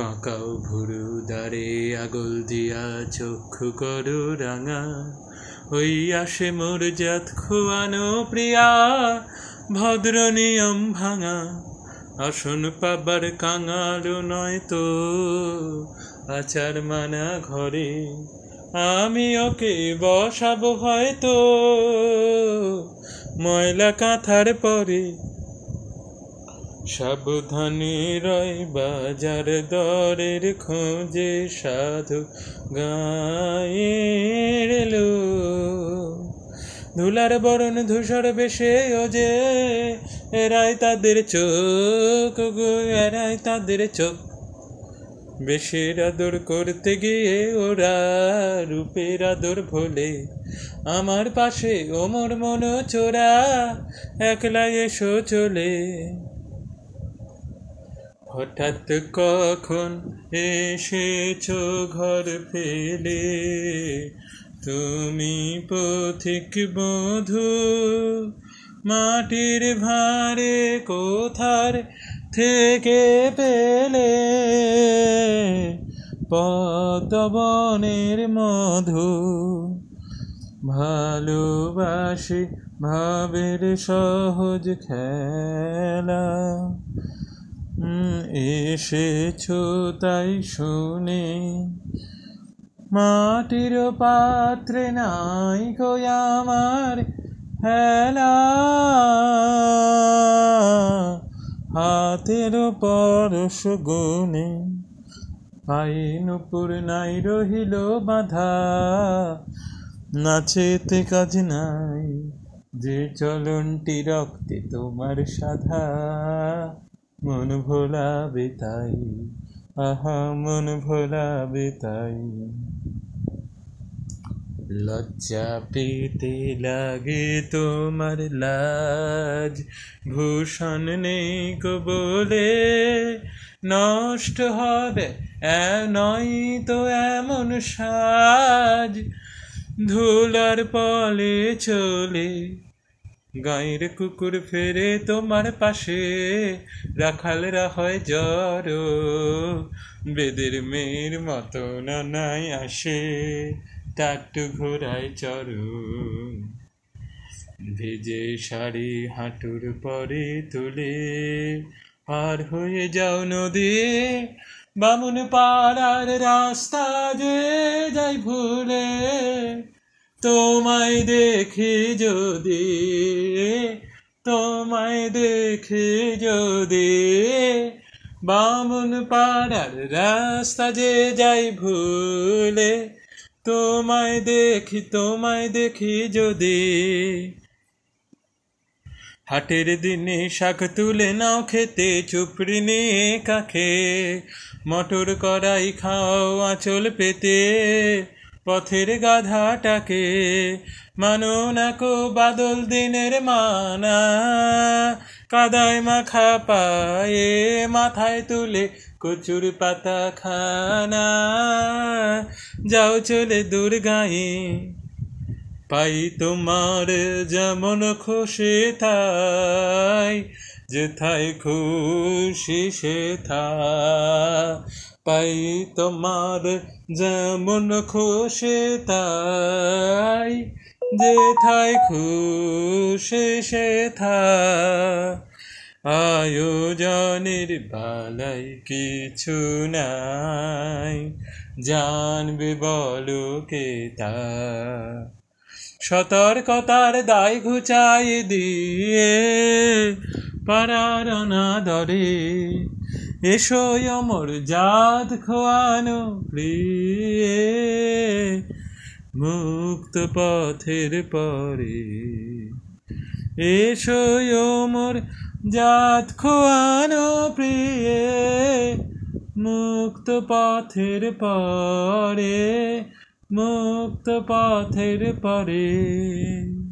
বাঁকাও ভুরু দ্বারে আগল দিয়া চক্ষু করো রাঙা, ওই আসে মোর জাত খোয়ানো প্রিয়া ভদ্র নিয়ম ভাঙা। আসন পাবার কাঙালু নয় তো আচার মানা ঘরে, আমি ওকে বসাবো হয়তো ময়লা কাঁথার পরে। সাবধানে রয় বাজার দরের খোঁজে সাধু গায়ের লোক, ধুলার বরণ ধূসর বেশে ও যে এরাই তাদের চোখ, এরাই তাদের চোখ। বেশের আদর করতে গিয়ে ওরা রূপের আদর ভোলে। আমার পাশে ওমর মন চোরা একলা এসো চলে। হঠাৎ কখন এসেছ ঘর ফেলে তুমি পথিক বধূ, মাটির ভারে কোথার থেকে পেলে পদ্মবনের মধু। ভালোবাসি ভাবের সহজ খেলা, এসেছো তাই শুনে। মাটির পাত্রে নাই কই আমার হেলা, হাতের পরশ গুণে পাই নুপুর নাই রহিল বাধা। নাচেতে কাজ নাই যে চলনটি রক্তে তোমার সাধা, মন ভোলাবে তাই, আহা মন ভোলাবে তাই। লজ্জা পেতে লাগে তোমার লাজ ভূষণ নেই গো বলে, নষ্ট হবে নয় তো এমন সাজ ধুলার পলে চলে। গাঁয়ের কুকুর ফেরে তোমার পাশে, রাখালরা হয় জড়, বেদের মেয়ের মতো নাই আসে টাট্টু ঘোড়ায় চর। ভেজে শাড়ি হাঁটুর পরে তুলে পার হয়ে যাও নদী। বামুন পাড়ার রাস্তা যে যাই ভুলে, তোমায় দেখি যদি, তোমায় দেখি যদি। বামুন পাড়ার রাস্তা যে যাই ভুলে, তোমায় দেখি, তোমায় দেখি যদি। হাটের দিনে শাক তুলে নাও খেতে চুপড়ি নিয়ে কাখে, মটর কড়াই খাও আঁচল পেতে পথের গাধাটাকে। মানো না কো বাদল দিনের মানা, কাদায় মাখা পায়ে মাথায় তুলে কচুর পাতা খানা। যাও চলে দূর গাঁয়ে, পাই তোমার যেমন খুশি তাই, যেথায় খুশি সে থা। পাই তোমার যেমন খুশি তাই, যেথায় খুশি সে থা। আয়োজনের বালাই কিছু নাই, জানবে বলো কে তা। সতর্কতার দায় ঘুচাই দিয়ে পারার অনাদরে, এসো অমর জাত খোয়ানো প্রিয়ে মুক্ত পথের পরে। এসো অমর জাত খোয়ানো প্রিয়ে মুক্ত পথের পরে, মুক্ত পথের পরে।